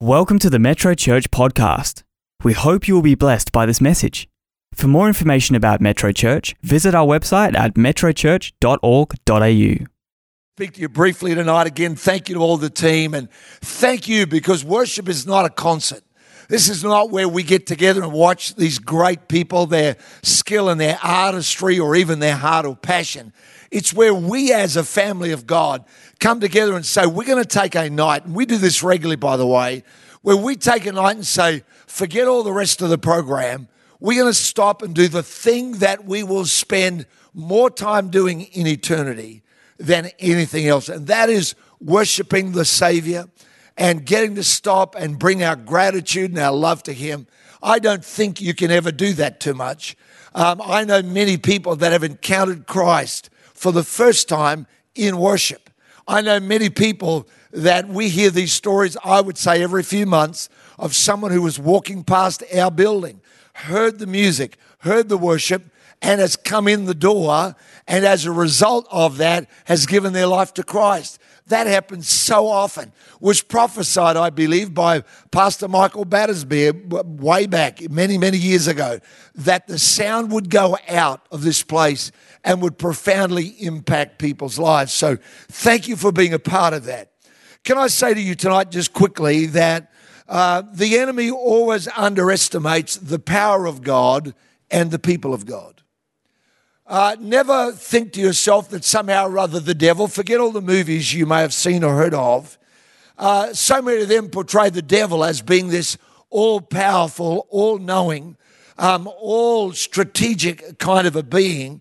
Welcome to the Metro Church podcast. We hope you will be blessed by this message. For more information about Metro Church, visit our website at metrochurch.org.au. Speak to you briefly tonight. Again, thank you to all the team, and thank you, because worship is not a concert. This is not where we get together and watch these great people, their skill and their artistry, or even their heart or passion. It's where we as a family of God come together and say, we're going to take a night, and we do this regularly, by the way, where we take a night and say, forget all the rest of the program. We're going to stop and do the thing that we will spend more time doing in eternity than anything else, and that is worshiping the Savior and getting to stop and bring our gratitude and our love to Him. I don't think you can ever do that too much. I know many people that have encountered Christ for the first time in worship. I know many people that we hear these stories, I would say every few months, of someone who was walking past our building, heard the music, heard the worship, and has come in the door, and as a result of that, has given their life to Christ. That happens so often. Was prophesied, I believe, by Pastor Michael Battersby way back, many, many years ago, that the sound would go out of this place and would profoundly impact people's lives. So thank you for being a part of that. Can I say to you tonight just quickly that the enemy always underestimates the power of God and the people of God. Never think to yourself that somehow or other the devil, forget all the movies you may have seen or heard of, so many of them portray the devil as being this all-powerful, all-knowing, all-strategic kind of a being,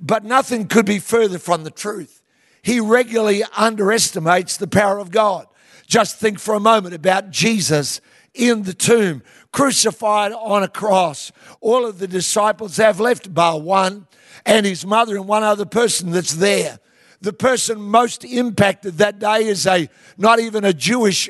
but nothing could be further from the truth. He regularly underestimates the power of God. Just think for a moment about Jesus in the tomb, crucified on a cross. All of the disciples have left bar one, and his mother and one other person that's there. The person most impacted that day is not even a Jewish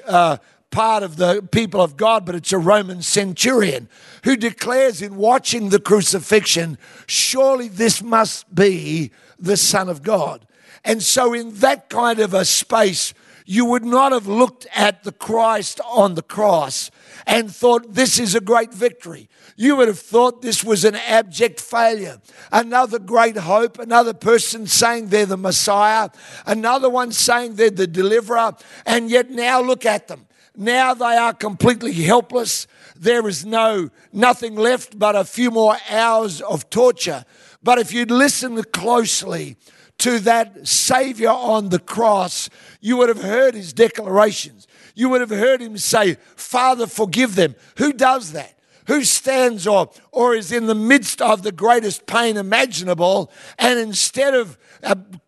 part of the people of God, but it's a Roman centurion who declares in watching the crucifixion, surely this must be the Son of God. And so in that kind of a space, you would not have looked at the Christ on the cross and thought this is a great victory. You would have thought this was an abject failure. Another great hope, another person saying they're the Messiah, another one saying they're the deliverer, and yet now look at them. Now they are completely helpless. There is nothing left but a few more hours of torture. But if you'd listen closely to that Savior on the cross, you would have heard his declarations. You would have heard him say, Father, forgive them. Who does that? Who stands or is in the midst of the greatest pain imaginable, and instead of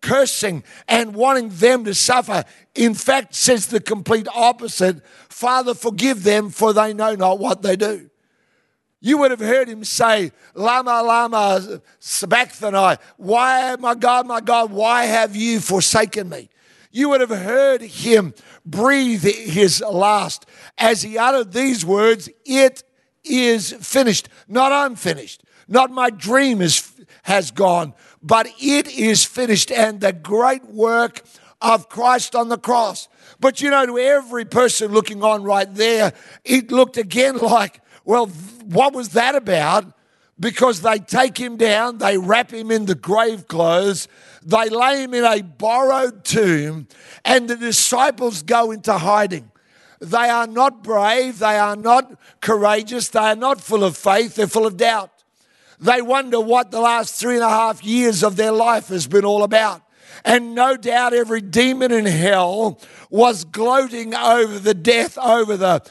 cursing and wanting them to suffer, in fact says the complete opposite, Father, forgive them, for they know not what they do. You would have heard him say, Lama, Lama Sabachthani, why, my God, why have you forsaken me? You would have heard him breathe his last as he uttered these words, it is finished. Not I'm finished. Not my dream has gone, but it is finished, and the great work of Christ on the cross. But you know, to every person looking on right there, it looked again like, well, what was that about? Because they take him down, they wrap him in the grave clothes, they lay him in a borrowed tomb, and the disciples go into hiding. They are not brave, they are not courageous, they are not full of faith, they're full of doubt. They wonder what the last 3.5 years of their life has been all about. And no doubt every demon in hell was gloating over the death, over the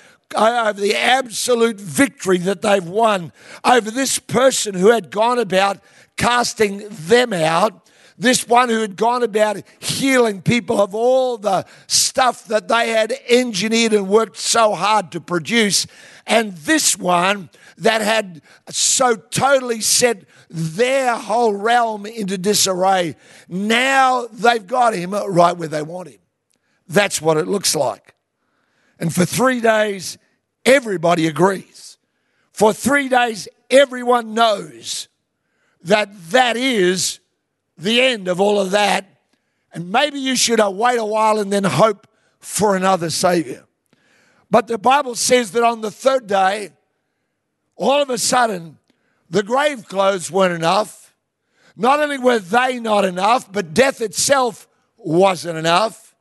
absolute victory that they've won, over this person who had gone about casting them out, this one who had gone about healing people of all the stuff that they had engineered and worked so hard to produce, and this one that had so totally set their whole realm into disarray. Now they've got him right where they want him. That's what it looks like. And for 3 days, everybody agrees. For 3 days, everyone knows that is the end of all of that. And maybe you should wait a while and then hope for another Savior. But the Bible says that on the third day, all of a sudden, the grave clothes weren't enough. Not only were they not enough, but death itself wasn't enough.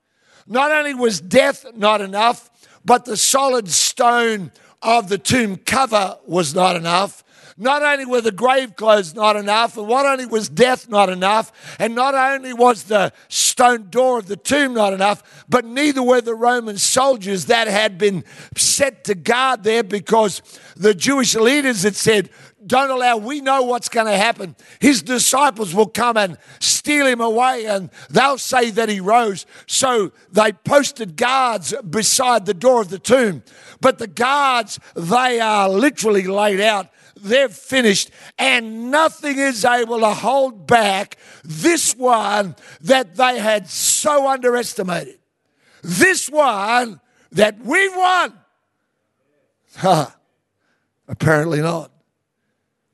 Not only was death not enough, but the solid stone of the tomb cover was not enough. Not only were the grave clothes not enough, and not only was death not enough, and not only was the stone door of the tomb not enough, but neither were the Roman soldiers that had been set to guard there, because the Jewish leaders had said, don't allow, we know what's going to happen. His disciples will come and steal him away and they'll say that he rose. So they posted guards beside the door of the tomb. But the guards, they are literally laid out. They're finished, and nothing is able to hold back this one that they had so underestimated. This one that we've won. Apparently not.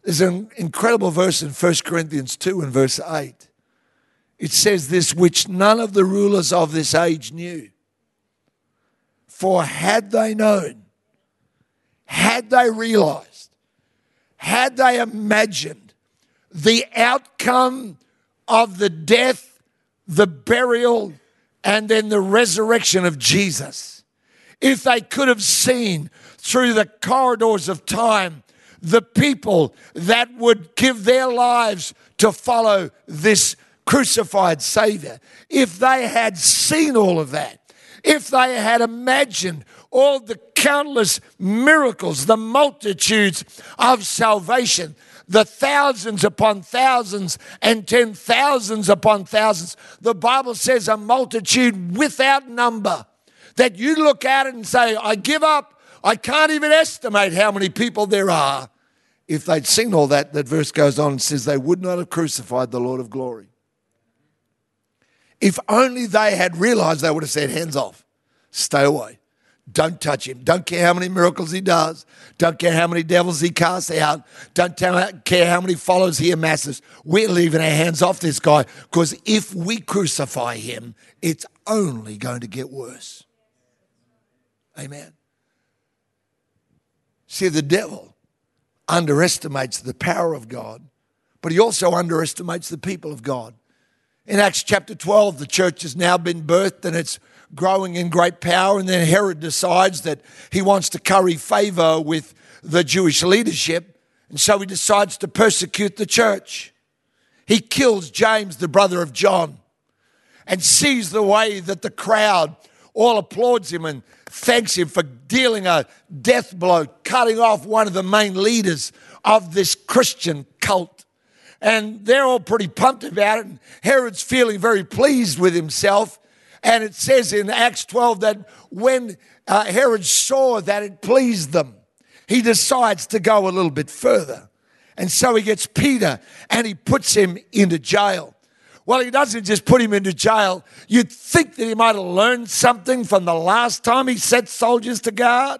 There's an incredible verse in 1 Corinthians 2 and verse 8. It says this, which none of the rulers of this age knew. For had they known, had they realized, had they imagined the outcome of the death, the burial, and then the resurrection of Jesus, if they could have seen through the corridors of time the people that would give their lives to follow this crucified Savior, if they had seen all of that, if they had imagined all the countless miracles, the multitudes of salvation, the thousands upon thousands and 10,000s upon thousands, the Bible says a multitude without number, that you look at it and say, I give up, I can't even estimate how many people there are. If they'd seen all that, that verse goes on and says they would not have crucified the Lord of glory. If only they had realized, they would have said, hands off, stay away, don't touch him, don't care how many miracles he does, don't care how many devils he casts out, don't care how many followers he amasses. We're leaving our hands off this guy, because if we crucify him, it's only going to get worse. Amen. See, the devil underestimates the power of God, but he also underestimates the people of God. In Acts chapter 12, the church has now been birthed and it's growing in great power, and then Herod decides that he wants to curry favor with the Jewish leadership, and so he decides to persecute the church. He kills James, the brother of John, and sees the way that the crowd all applauds him and thanks him for dealing a death blow, cutting off one of the main leaders of this Christian cult. And they're all pretty pumped about it. And Herod's feeling very pleased with himself. And it says in Acts 12 that when Herod saw that it pleased them, he decides to go a little bit further. And so he gets Peter and he puts him into jail. Well, he doesn't just put him into jail. You'd think that he might have learned something from the last time he set soldiers to guard.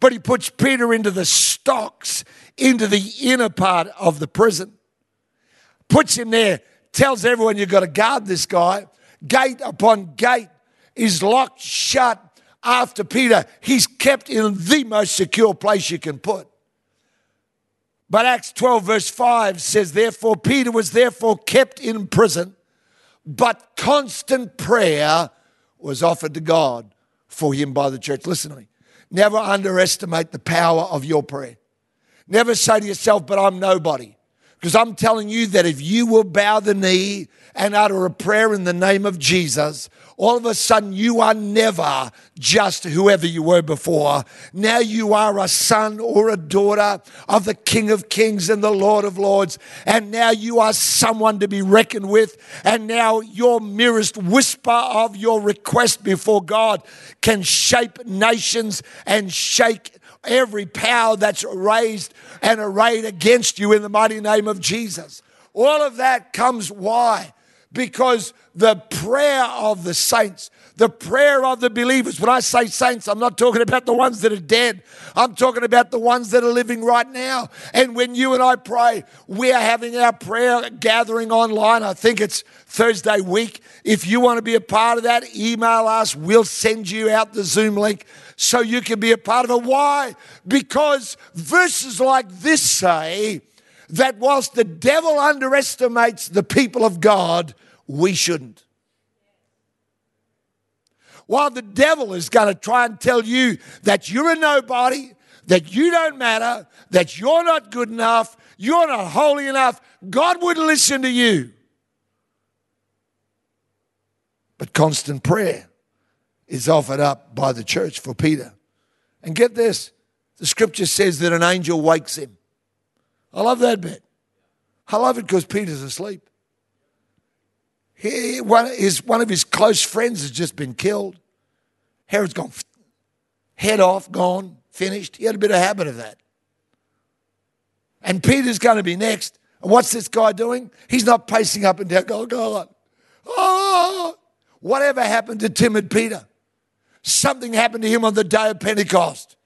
But he puts Peter into the stocks, into the inner part of the prison. Puts him there, tells everyone you've got to guard this guy. Gate upon gate is locked shut after Peter. He's kept in the most secure place you can put. But Acts 12 verse 5 says, therefore, Peter was therefore kept in prison, but constant prayer was offered to God for him by the church. Listen to me. Never underestimate the power of your prayer. Never say to yourself, but I'm nobody. Because I'm telling you that if you will bow the knee and utter a prayer in the name of Jesus, all of a sudden you are never just whoever you were before. Now you are a son or a daughter of the King of Kings and the Lord of Lords. And now you are someone to be reckoned with. And now your merest whisper of your request before God can shape nations and shake every power that's raised and arrayed against you in the mighty name of Jesus. All of that comes, why? Because the prayer of the saints, the prayer of the believers, when I say saints, I'm not talking about the ones that are dead. I'm talking about the ones that are living right now. And when you and I pray, we are having our prayer gathering online. I think it's Thursday week. If you want to be a part of that, email us. We'll send you out the Zoom link. so you can be a part of it. Why? Because verses like this say that whilst the devil underestimates the people of God, we shouldn't. While the devil is going to try and tell you that you're a nobody, that you don't matter, that you're not good enough, you're not holy enough, God would listen to you. But constant prayer is offered up by the church for Peter. And get this, the scripture says that an angel wakes him. I love that bit. I love it because Peter's asleep. One of his close friends has just been killed. Herod's gone, head off, gone, finished. He had a bit of habit of that. And Peter's going to be next. And what's this guy doing? He's not pacing up and down, God. Oh, whatever happened to timid Peter? Something happened to him on the day of Pentecost.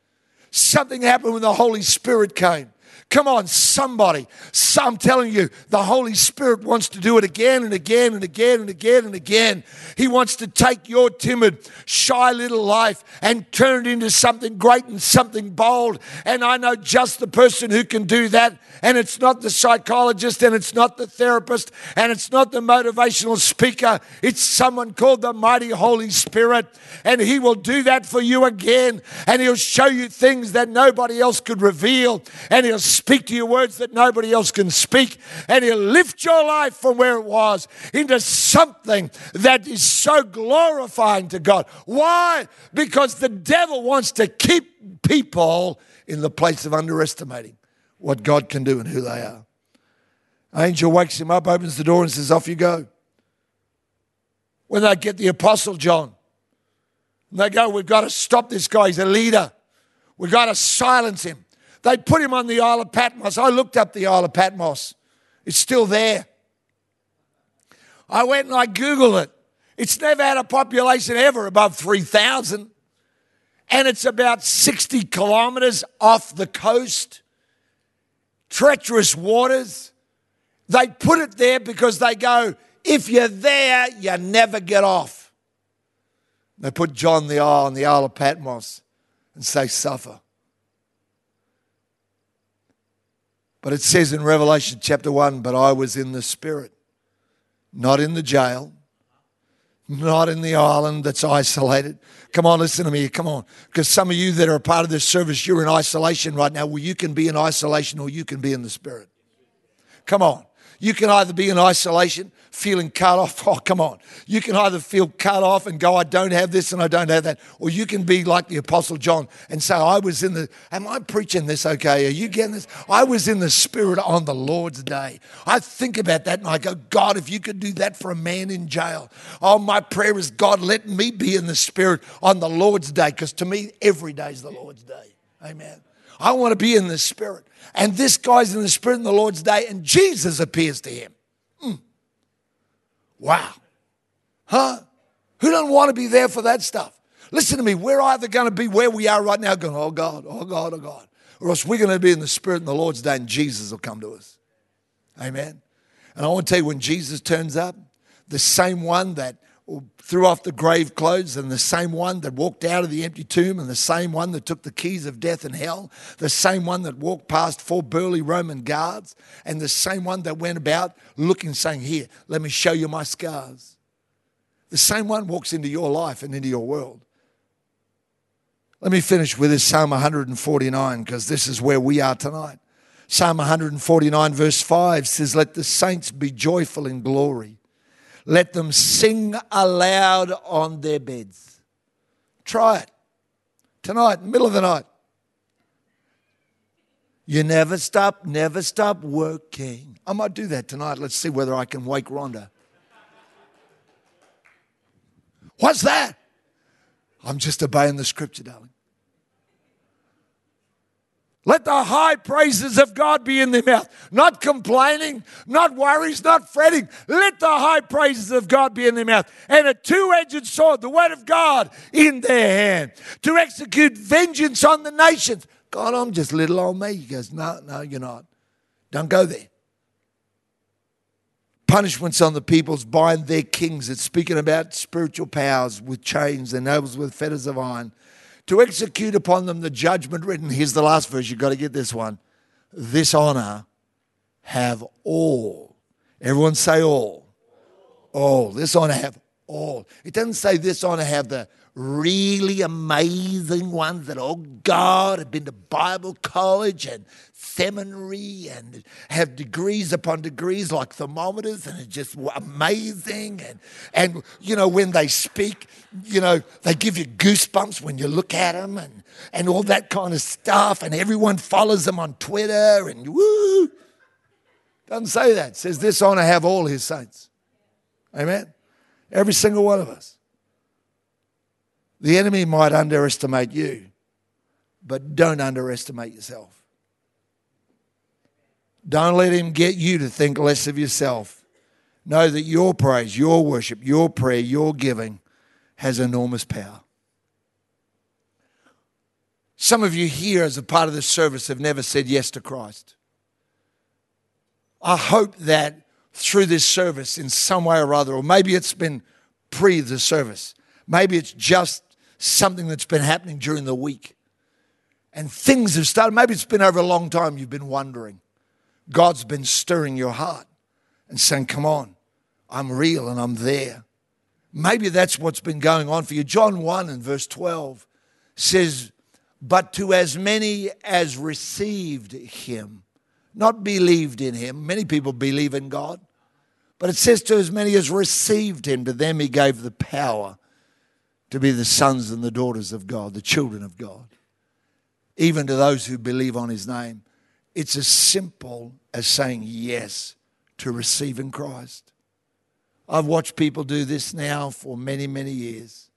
Something happened when the Holy Spirit came. Come on, somebody. I'm telling you, the Holy Spirit wants to do it again and again and again and again and again. He wants to take your timid, shy little life and turn it into something great and something bold. And I know just the person who can do that. And it's not the psychologist, and it's not the therapist, and it's not the motivational speaker. It's someone called the mighty Holy Spirit. And He will do that for you again. And He'll show you things that nobody else could reveal. And He'll speak to you words that nobody else can speak, and He'll lift your life from where it was into something that is so glorifying to God. Why? Because the devil wants to keep people in the place of underestimating what God can do and who they are. Angel wakes him up, opens the door and says, off you go. When they get the Apostle John, and they go, we've got to stop this guy. He's a leader. We've got to silence him. They put him on the Isle of Patmos. I looked up the Isle of Patmos. It's still there. I went and I Googled it. It's never had a population ever above 3,000. And it's about 60 kilometres off the coast. Treacherous waters. They put it there because they go, if you're there, you never get off. They put John the Isle on the Isle of Patmos and say, suffer. But it says in Revelation chapter 1, but I was in the Spirit, not in the jail, not in the island that's isolated. Come on, listen to me, come on. Because some of you that are a part of this service, you're in isolation right now. Well, you can be in isolation or you can be in the Spirit. Come on. You can either be in isolation, feeling cut off. Oh, come on. You can either feel cut off and go, I don't have this and I don't have that. Or you can be like the Apostle John and say, am I preaching this okay? Are you getting this? I was in the Spirit on the Lord's day. I think about that and I go, God, if you could do that for a man in jail. Oh, my prayer is, God, let me be in the Spirit on the Lord's day. Because to me, every day is the Lord's day. Amen. I want to be in the Spirit. And this guy's in the Spirit in the Lord's day, and Jesus appears to him. Wow. Huh? Who doesn't want to be there for that stuff? Listen to me. We're either going to be where we are right now going, oh, God, oh, God, oh, God. Or else we're going to be in the Spirit in the Lord's day, and Jesus will come to us. Amen? And I want to tell you, when Jesus turns up, the same one that threw off the grave clothes, and the same one that walked out of the empty tomb, and the same one that took the keys of death and hell, the same one that walked past four burly Roman guards, and the same one that went about looking, saying, here, let me show you my scars. The same one walks into your life and into your world. Let me finish with this Psalm 149, because this is where we are tonight. Psalm 149 verse 5 says, let the saints be joyful in glory. Let them sing aloud on their beds. Try it. Tonight, middle of the night. You never stop working. I might do that tonight. Let's see whether I can wake Rhonda. What's that? I'm just obeying the scripture, darling. Let the high praises of God be in their mouth. Not complaining, not worries, not fretting. Let the high praises of God be in their mouth. And a two-edged sword, the word of God, in their hand. To execute vengeance on the nations. God, I'm just little old me. He goes, no, you're not. Don't go there. Punishments on the peoples, bind their kings. It's speaking about spiritual powers with chains, their nobles with fetters of iron. to execute upon them the judgment written. Here's the last verse. You've got to get this one. This honor have all. Everyone say all. All. This honor have all. It doesn't say this honor have the really amazing ones that, oh God, have been to Bible college and seminary and have degrees upon degrees like thermometers and are just amazing. And you know, when they speak, you know, they give you goosebumps when you look at them and all that kind of stuff. And everyone follows them on Twitter and woo. Doesn't say that. It says this honor have all his saints. Amen? Every single one of us. The enemy might underestimate you, but don't underestimate yourself. Don't let him get you to think less of yourself. Know that your praise, your worship, your prayer, your giving has enormous power. Some of you here as a part of this service have never said yes to Christ. I hope that through this service in some way or other, or maybe it's been pre the service, maybe it's just something that's been happening during the week. And things have started. Maybe it's been over a long time you've been wondering. God's been stirring your heart and saying, come on, I'm real and I'm there. Maybe that's what's been going on for you. John 1 and verse 12 says, but to as many as received him, not believed in him. Many people believe in God. But it says to as many as received him, to them he gave the power to be the sons and the daughters of God, the children of God, even to those who believe on his name. It's as simple as saying yes to receiving Christ. I've watched people do this now for many, many years.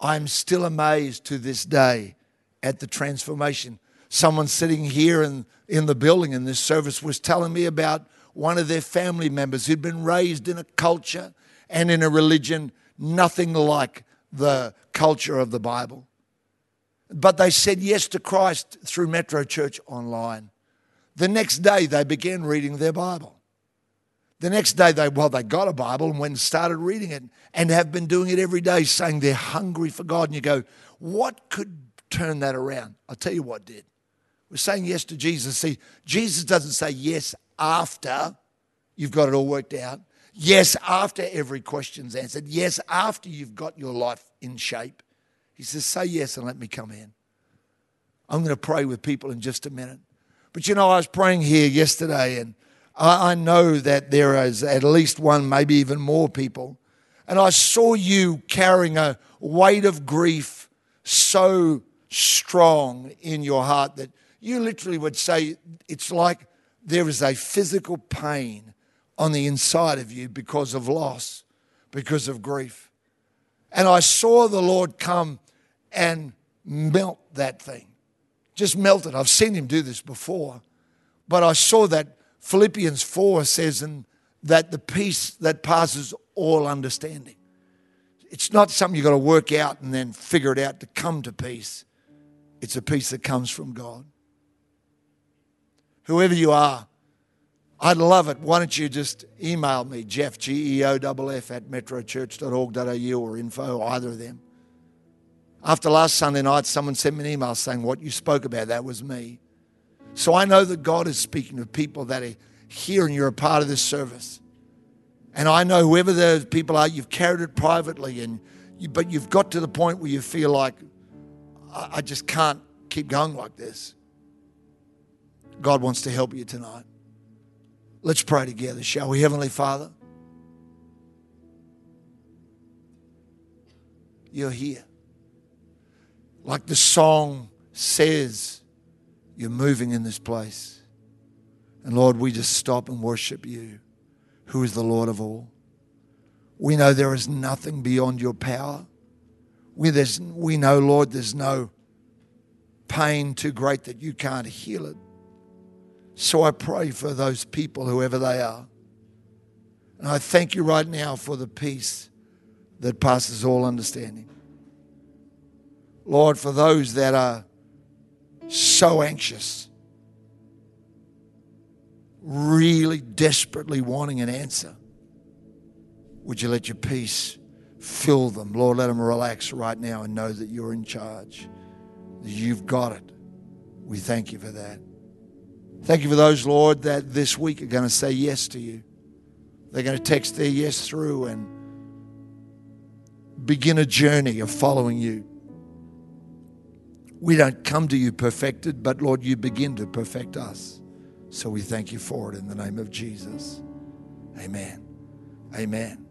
I'm still amazed to this day at the transformation. Someone sitting here in the building in this service was telling me about one of their family members who'd been raised in a culture and in a religion nothing like the culture of the Bible. But they said yes to Christ through Metro Church online. The next day they began reading their Bible. The next day they got a Bible and went and started reading it and have been doing it every day, saying they're hungry for God. And you go, what could turn that around? I'll tell you what did. We're saying yes to Jesus. See, Jesus doesn't say yes after you've got it all worked out. Yes, after every question's answered. Yes, after you've got your life in shape. He says, say yes and let me come in. I'm going to pray with people in just a minute. But you know, I was praying here yesterday and I know that there is at least one, maybe even more people. And I saw you carrying a weight of grief so strong in your heart that you literally would say it's like there is a physical pain on the inside of you because of loss, because of grief. And I saw the Lord come and melt that thing. Just melt it. I've seen him do this before. But I saw that Philippians 4 says that the peace that passes all understanding. It's not something you've got to work out and then figure it out to come to peace. It's a peace that comes from God. Whoever you are, I'd love it. Why don't you just email me, Jeff, GEOFF at metrochurch.org.au or info, either of them. After last Sunday night, someone sent me an email saying what you spoke about, that was me. So I know that God is speaking to people that are here and you're a part of this service. And I know whoever those people are, you've carried it privately, but you've got to the point where you feel like, I just can't keep going like this. God wants to help you tonight. Let's pray together, shall we? Heavenly Father, you're here. Like the song says, you're moving in this place. And Lord, we just stop and worship you, who is the Lord of all. We know there is nothing beyond your power. We know, Lord, there's no pain too great that you can't heal it. So I pray for those people, whoever they are. And I thank you right now for the peace that passes all understanding. Lord, for those that are so anxious, really desperately wanting an answer, would you let your peace Fill them. Lord, let them relax right now and know that you're in charge. You've got it. We thank you for that. Thank you for those, Lord, that this week are going to say yes to you. They're going to text their yes through and begin a journey of following you. We don't come to you perfected, but Lord, you begin to perfect us. So we thank you for it in the name of Jesus. Amen. Amen.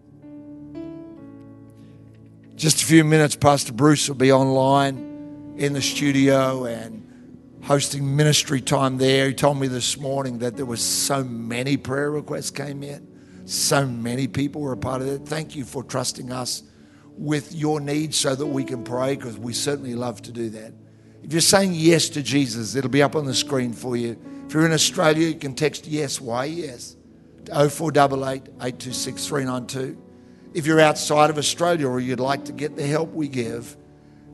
Just a few minutes, Pastor Bruce will be online in the studio and hosting ministry time there. He told me this morning that there were so many prayer requests came in. So many people were a part of it. Thank you for trusting us with your needs so that we can pray, because we certainly love to do that. If you're saying yes to Jesus, it'll be up on the screen for you. If you're in Australia, you can text yes, YES, to 0488 826 392. If you're outside of Australia or you'd like to get the help we give,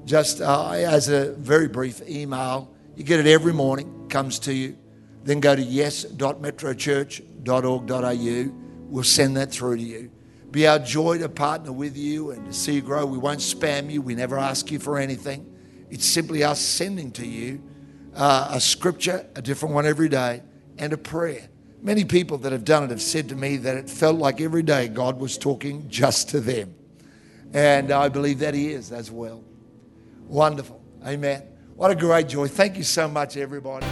just as a very brief email, you get it every morning, comes to you. Then go to yes.metrochurch.org.au. We'll send that through to you. Be our joy to partner with you and to see you grow. We won't spam you. We never ask you for anything. It's simply us sending to you a scripture, a different one every day, and a prayer. Many people that have done it have said to me that it felt like every day God was talking just to them. And I believe that He is as well. Wonderful. Amen. What a great joy. Thank you so much, everybody.